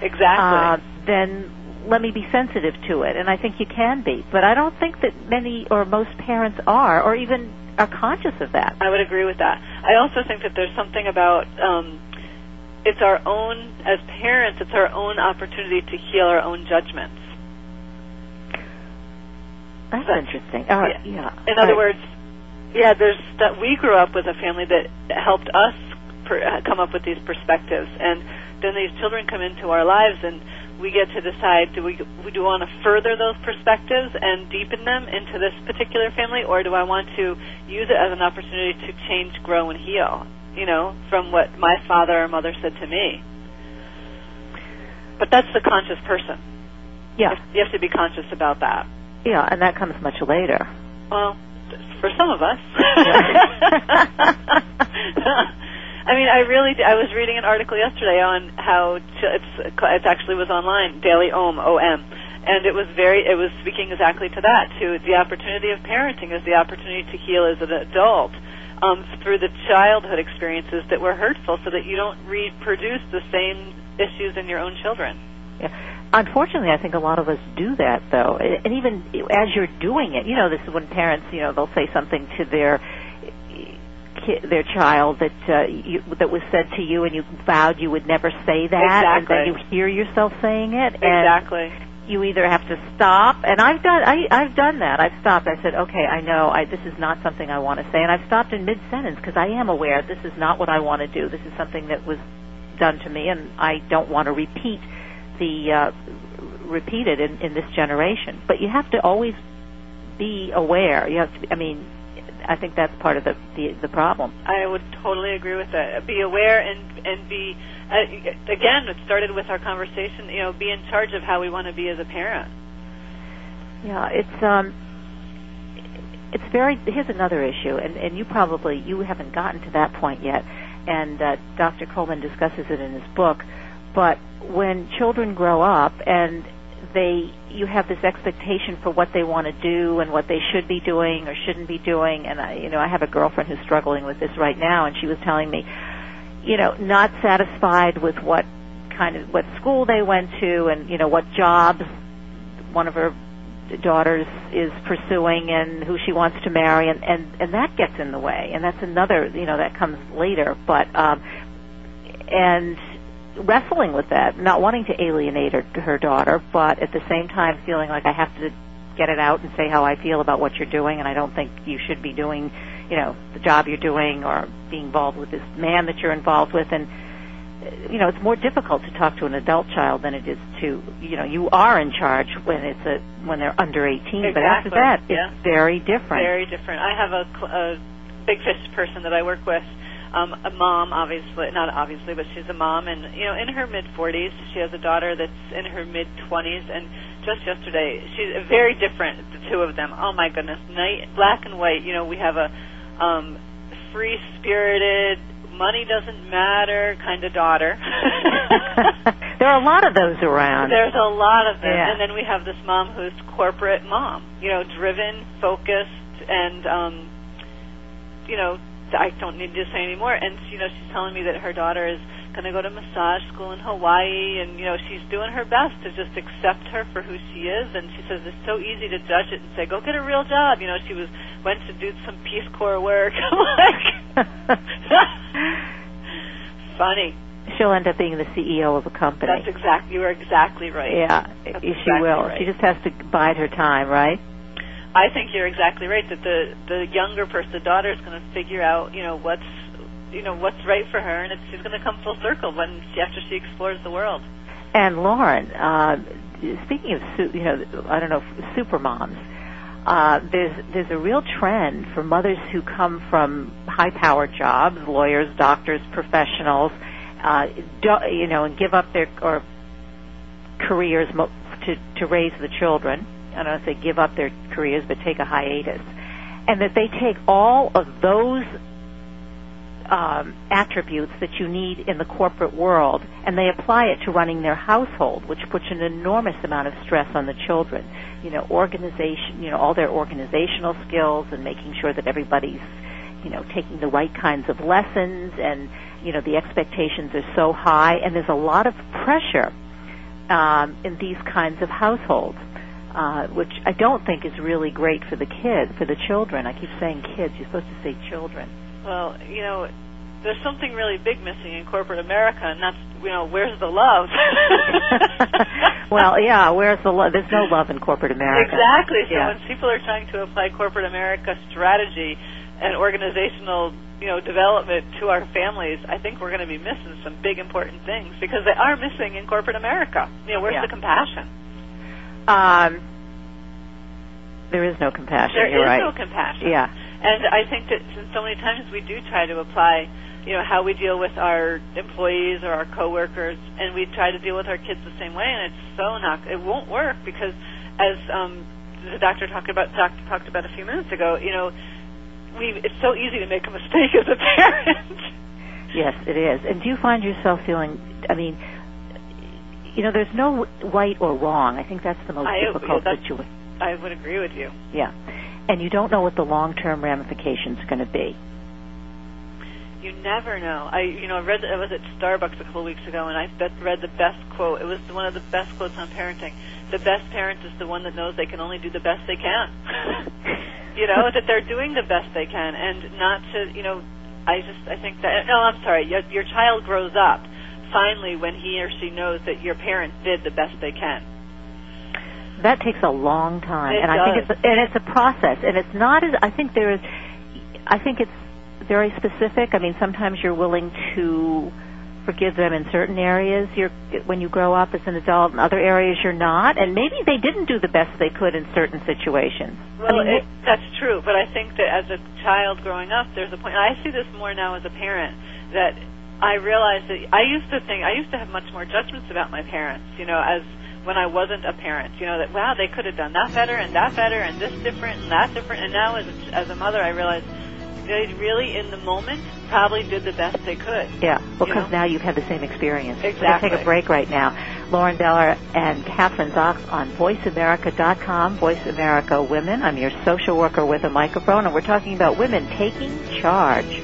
Exactly. Then let me be sensitive to it, and I think you can be. But I don't think that many or most parents are, or even are conscious of that. I would agree with that. I also think that there's something about it's our own, as parents, it's our own opportunity to heal our own judgments. That's interesting. Yeah. In other words, yeah, there's that we grew up with a family that helped us come up with these perspectives, and then these children come into our lives, and we get to decide, do we want to further those perspectives and deepen them into this particular family, or do I want to use it as an opportunity to change, grow, and heal, from what my father or mother said to me? But that's the conscious person. Yeah. You have to be conscious about that. Yeah, and that comes much later. Well, for some of us. I mean, I was reading an article yesterday on how it actually was online, Daily OM, and it was speaking exactly to that, to the opportunity of parenting is the opportunity to heal as an adult through the childhood experiences that were hurtful, so that you don't reproduce the same issues in your own children. Yeah. Unfortunately, I think a lot of us do that, though, and even as you're doing it, this is when parents, they'll say something to their child that that was said to you, and you vowed you would never say that, exactly. And then you hear yourself saying it, exactly. And you either have to stop. And I've done that. I've stopped. I said, okay, I know this is not something I want to say, and I've stopped in mid sentence because I am aware this is not what I want to do. This is something that was done to me, and I don't want to repeat repeated in this generation. But you have to always be aware. You have to. I mean, I think that's part of the problem. I would totally agree with that. Be aware and be again. It started with our conversation. You know, be in charge of how we want to be as a parent. Yeah, it's very. Here's another issue, and you haven't gotten to that point yet. And Dr. Coleman discusses it in his book. But when children grow up and you have this expectation for what they want to do and what they should be doing or shouldn't be doing. And I have a girlfriend who's struggling with this right now, and she was telling me, not satisfied with what school they went to and, what jobs one of her daughters is pursuing and who she wants to marry. And that gets in the way. And that's another, that comes later. But, and wrestling with that, not wanting to alienate her daughter, but at the same time feeling like I have to get it out and say how I feel about what you're doing, and I don't think you should be doing, the job you're doing or being involved with this man that you're involved with. And, it's more difficult to talk to an adult child than it is to, you are in charge when they're under 18, exactly. But after that, yeah. It's very different. Very different. I have a Big Fish person that I work with. A mom, obviously, not obviously, but she's a mom, and, in her mid-40s, she has a daughter that's in her mid-20s, and just yesterday, she's very different, the two of them. Oh, my goodness, black and white, we have a free-spirited, money-doesn't-matter kind of daughter. There are a lot of those around. There's a lot of them, yeah. And then we have this mom who's corporate mom, driven, focused, and, I don't need to say anymore. And, she's telling me that her daughter is going to go to massage school in Hawaii, and, she's doing her best to just accept her for who she is. And she says it's so easy to judge it and say, go get a real job. She went to do some Peace Corps work. Funny. She'll end up being the CEO of a company. You are exactly right. Yeah, she will. Right. She just has to bide her time, right? I think you're exactly right that the younger person, the daughter, is going to figure out what's right for her, and she's going to come full circle after she explores the world. And Lauren, speaking of super moms, there's a real trend for mothers who come from high power jobs, lawyers, doctors, professionals, and give up their careers to raise the children. I don't know if they give up their careers, but take a hiatus. And that they take all of those attributes that you need in the corporate world, and they apply it to running their household, which puts an enormous amount of stress on the children. Organization, all their organizational skills and making sure that everybody's, taking the right kinds of lessons, and, the expectations are so high, and there's a lot of pressure in these kinds of households. Which I don't think is really great for the children. I keep saying kids. You're supposed to say children. Well, there's something really big missing in corporate America, and that's, where's the love? Well, yeah, where's the love? There's no love in corporate America. Exactly. So yeah. When people are trying to apply corporate America strategy and organizational, development to our families, I think we're going to be missing some big important things, because they are missing in corporate America. Where's the compassion? There is no compassion. There is no compassion. Yeah. And I think that since so many times we do try to apply, how we deal with our employees or our coworkers, and we try to deal with our kids the same way, and it won't work, because as the doctor talked about a few minutes ago, it's so easy to make a mistake as a parent. Yes, it is. And do you find yourself feeling, there's no right or wrong. I think that's the most difficult situation. I would agree with you. Yeah. And you don't know what the long-term ramifications are going to be. You never know. I was at Starbucks a couple of weeks ago, and I read the best quote. It was one of the best quotes on parenting. The best parent is the one that knows they can only do the best they can. That they're doing the best they can, and not to, I think that, no, I'm sorry, your child grows up finally when he or she knows that your parents did the best they can. That takes a long time, I think it's a process, and it's not as I think it's very specific. I mean, sometimes you're willing to forgive them in certain areas when you grow up as an adult, and other areas you're not, and maybe they didn't do the best they could in certain situations. Well, that's true, but I think that as a child growing up, there's a point, and I see this more now as a parent, that I realize that I used to have much more judgments about my parents, you know, as when I wasn't a parent, you know, that, wow, they could have done that better, and this different, and that different, and now as a mother, I realize they really, in the moment, probably did the best they could. Yeah, because now you've had the same experience. Exactly. We're going to take a break right now. Lauren Beller and Kathryn Zox on VoiceAmerica.com, Voice America Women. I'm your social worker with a microphone, and we're talking about women taking charge.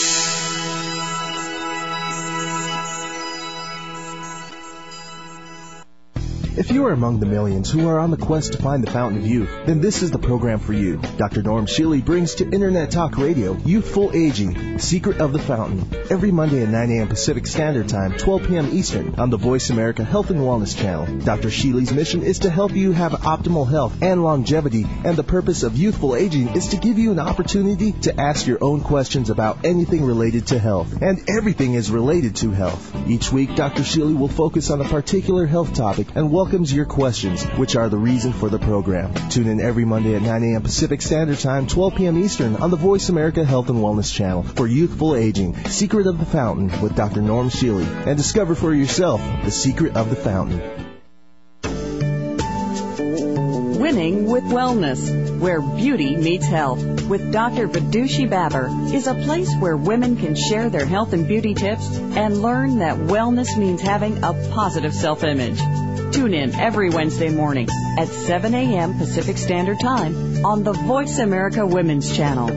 If you are among the millions who are on the quest to find the fountain of youth, then this is the program for you. Dr. Norm Shealy brings to Internet Talk Radio Youthful Aging, Secret of the Fountain, every Monday at 9 a.m. Pacific Standard Time, 12 p.m. Eastern, on the Voice America Health and Wellness Channel. Dr. Shealy's mission is to help you have optimal health and longevity, and the purpose of Youthful Aging is to give you an opportunity to ask your own questions about anything related to health, and everything is related to health. Each week, Dr. Shealy will focus on a particular health topic and welcomes your questions, which are the reason for the program. Tune in every Monday at 9 a.m. Pacific Standard Time, 12 p.m. Eastern, on the Voice America Health and Wellness Channel for Youthful Aging, Secret of the Fountain with Dr. Norm Shealy, and discover for yourself the secret of the fountain. Winning with Wellness, where beauty meets health, with Dr. Badushi Baber, is a place where women can share their health and beauty tips and learn that wellness means having a positive self-image. Tune in every Wednesday morning at 7 a.m. Pacific Standard Time on the Voice America Women's Channel.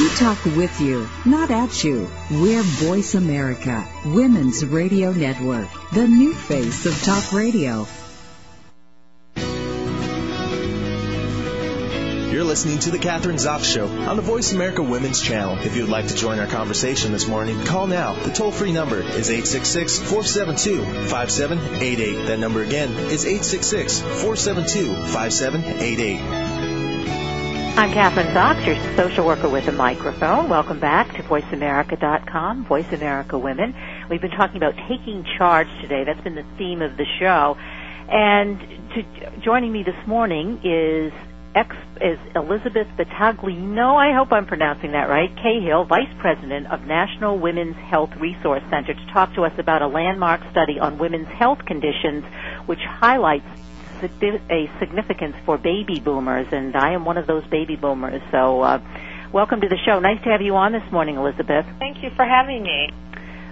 We talk with you, not at you. We're Voice America, Women's Radio Network, the new face of talk radio. You're listening to The Kathryn Zox Show on the Voice America Women's Channel. If you'd like to join our conversation this morning, call now. The toll-free number is 866-472-5788. That number again is 866-472-5788. I'm Kathryn Zox, your social worker with a microphone. Welcome back to VoiceAmerica.com, Voice America Women. We've been talking about taking charge today. That's been the theme of the show. And joining me this morning is Elizabeth Battaglino, I hope I'm pronouncing that right, Cahill, Vice President of National Women's Health Resource Center, to talk to us about a landmark study on women's health conditions, which highlights a significance for baby boomers, and I am one of those baby boomers. So welcome to the show. Nice to have you on this morning, Elizabeth. Thank you for having me.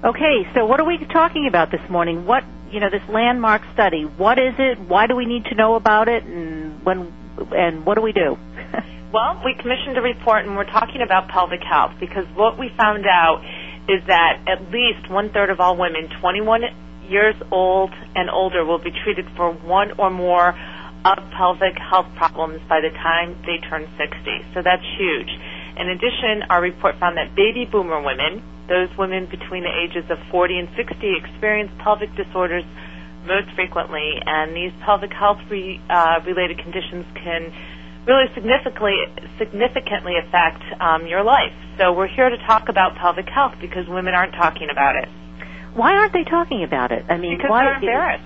Okay, so what are we talking about this morning? This landmark study, what is it? Why do we need to know about it? And what do we do? Well, we commissioned a report, and we're talking about pelvic health because what we found out is that at least one-third of all women 21 years old and older will be treated for one or more of pelvic health problems by the time they turn 60. So that's huge. In addition, our report found that baby boomer women, those women between the ages of 40 and 60, experience pelvic disorders most frequently, and these pelvic health related conditions can really significantly affect your life. So we're here to talk about pelvic health because women aren't talking about it. Why aren't they talking about it? I mean, because they're embarrassed.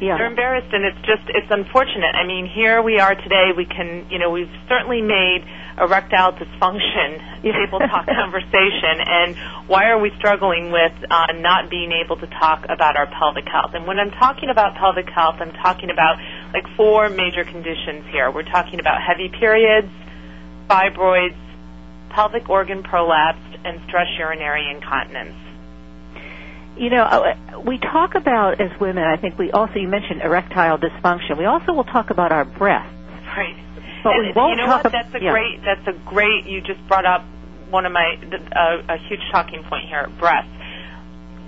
Yeah. They're embarrassed, and it's unfortunate. I mean, here we are today. We can, we've certainly made erectile dysfunction table talk conversation, and why are we struggling with not being able to talk about our pelvic health? And when I'm talking about pelvic health, I'm talking about like four major conditions here. We're talking about heavy periods, fibroids, pelvic organ prolapse, and stress urinary incontinence. We talk about, as women, I think we also, you mentioned erectile dysfunction. We also will talk about our breasts. Right. But and we won't talk about... That's a great, you just brought up one of my, a huge talking point here, breasts.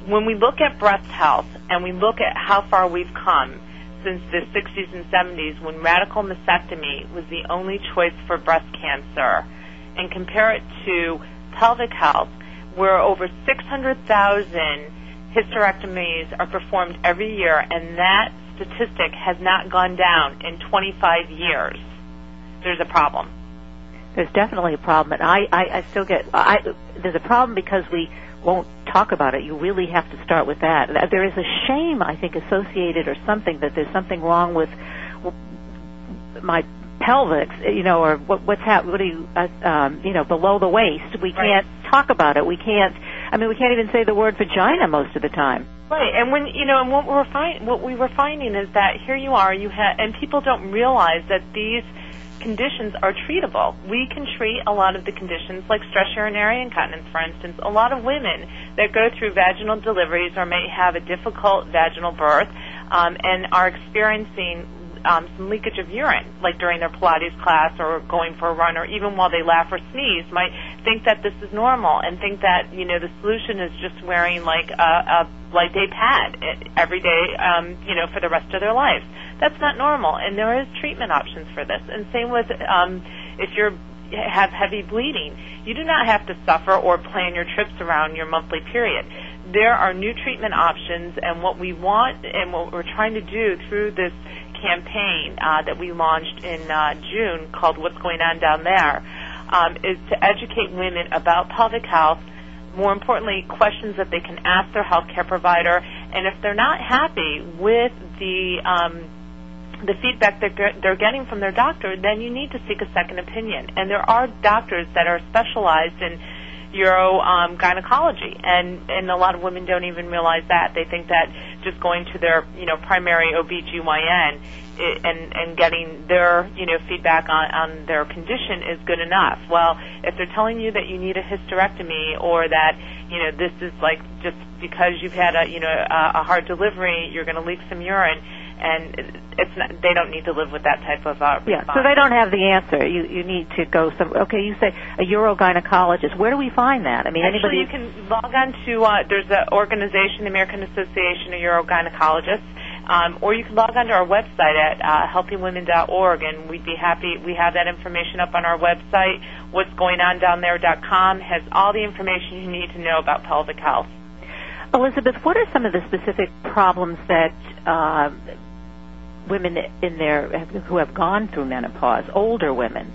When we look at breast health and we look at how far we've come, since the 60s and 70s when radical mastectomy was the only choice for breast cancer, and compare it to pelvic health, where over 600,000 hysterectomies are performed every year, and that statistic has not gone down in 25 years. There's a problem. There's definitely a problem, and I still get there's a problem because we won't talk about it. You really have to start with that. There is a shame, I think, associated or something, that there's something wrong with my pelvics, you know, or what's happening, below the waist. We can't talk about it. We can't. I mean, we can't even say the word vagina most of the time. Right, and when what we were finding is that here you are, and people don't realize that these conditions are treatable. We can treat a lot of the conditions, like stress urinary incontinence, for instance. A lot of women that go through vaginal deliveries or may have a difficult vaginal birth and are experiencing some leakage of urine, like during their Pilates class or going for a run, or even while they laugh or sneeze, might think that this is normal and think that, you know, the solution is just wearing like a Light-Day pad every day, for the rest of their lives. That's not normal, and there is treatment options for this. And same with if you have heavy bleeding, you do not have to suffer or plan your trips around your monthly period. There are new treatment options, and what we want and what we're trying to do through this campaign that we launched in June called What's Going On Down There is to educate women about pelvic health, more importantly, questions that they can ask their healthcare provider, and if they're not happy with the feedback that they're getting from their doctor, then you need to seek a second opinion. And there are doctors that are specialized in urogynecology, and a lot of women don't even realize that. They think that just going to their, primary OBGYN and getting their, feedback on their condition is good enough. Well, if they're telling you that you need a hysterectomy, or that, this is like just because you've had a hard delivery, you're going to leak some urine, and it's not, they don't need to live with that type of response. Yeah, so they don't have the answer. You need to go you say a urogynecologist. Where do we find that? I mean, actually, you can log on to, there's an organization, the American Association of Urogynecologists, or you can log on to our website at healthywomen.org, and we'd be happy. We have that information up on our website. whatsgoingondownthere.com has all the information you need to know about pelvic health. Elizabeth, what are some of the specific problems that women who have gone through menopause, older women,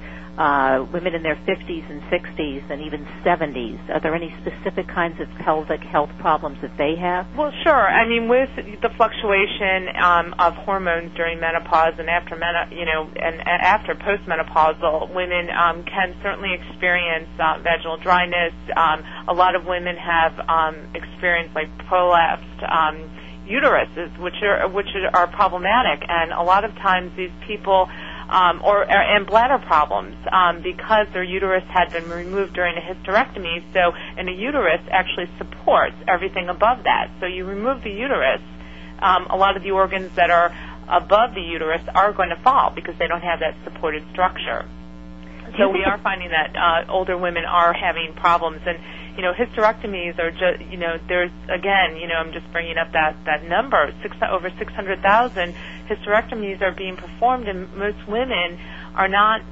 women in their 50s and 60s and even 70s, are there any specific kinds of pelvic health problems that they have? Well, sure. I mean, with the fluctuation of hormones during menopause and after after postmenopausal, women can certainly experience vaginal dryness. A lot of women have experienced like prolapsed uteruses, which are problematic, and a lot of times these people. And bladder problems because their uterus had been removed during a hysterectomy. So, and a uterus actually supports everything above that. So you remove the uterus, a lot of the organs that are above the uterus are going to fall because they don't have that supported structure. So we are finding that older women are having problems, and hysterectomies are just, there's, again, I'm just bringing up that number, over 600,000 hysterectomies are being performed, and most women are not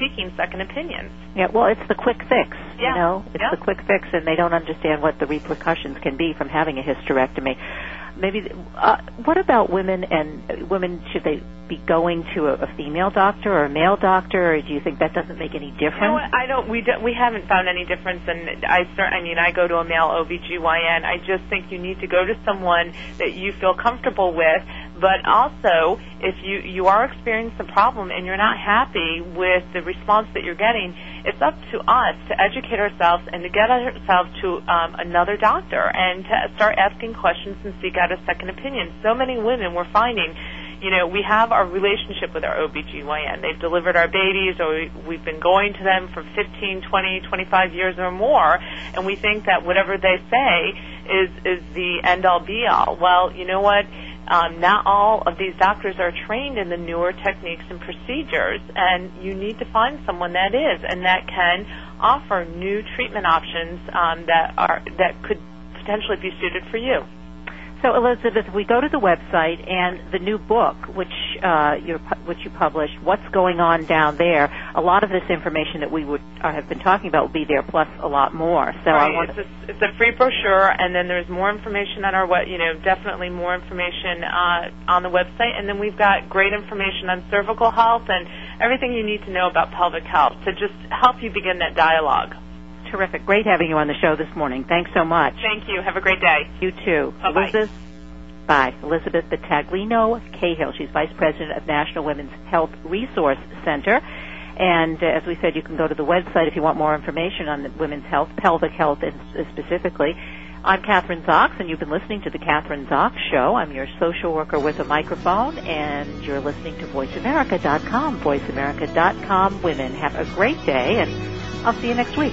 seeking second opinions. Yeah, well, it's the quick fix, It's the quick fix, and they don't understand what the repercussions can be from having a hysterectomy. Maybe, what about women should they be going to a female doctor or a male doctor, or do you think that doesn't make any difference? No, we haven't found any difference, and I go to a male OBGYN. I just think you need to go to someone that you feel comfortable with, but also if you are experiencing a problem and you're not happy with the response that you're getting, it's up to us to educate ourselves and to get ourselves to another doctor and to start asking questions and seek out a second opinion. So many women we're finding, we have our relationship with our OBGYN. They've delivered our babies, or we've been going to them for 15, 20, 25 years or more, and we think that whatever they say is the end-all, be-all. Well, you know what? Not all of these doctors are trained in the newer techniques and procedures, and you need to find someone that is, and that can offer new treatment options that could potentially be suited for you. So, Elizabeth, we go to the website and the new book, which you published, What's Going On Down There, a lot of this information that we would have been talking about will be there, plus a lot more. So right. It's a free brochure, and then there's more information on our definitely more information on the website, and then we've got great information on cervical health and everything you need to know about pelvic health to just help you begin that dialogue. Terrific. Great having you on the show this morning. Thanks so much. Thank you. Have a great day. You too. Bye-bye. Bye. Elizabeth Battaglino Cahill. She's Vice President of National Women's Health Resource Center. And as we said, you can go to the website if you want more information on the women's health, pelvic health specifically. I'm Kathryn Zox, and you've been listening to The Kathryn Zox Show. I'm your social worker with a microphone, and you're listening to VoiceAmerica.com, VoiceAmerica.com. Women, have a great day, and I'll see you next week.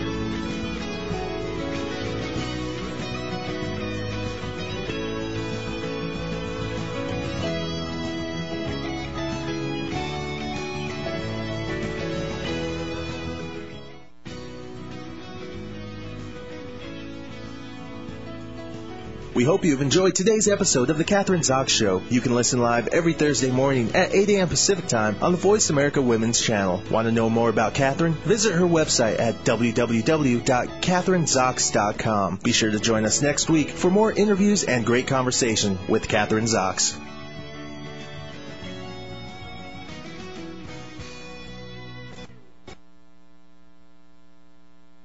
We hope you've enjoyed today's episode of The Kathryn Zox Show. You can listen live every Thursday morning at 8 a.m. Pacific Time on the Voice America Women's Channel. Want to know more about Kathryn? Visit her website at www.kathrynzox.com. Be sure to join us next week for more interviews and great conversation with Kathryn Zox.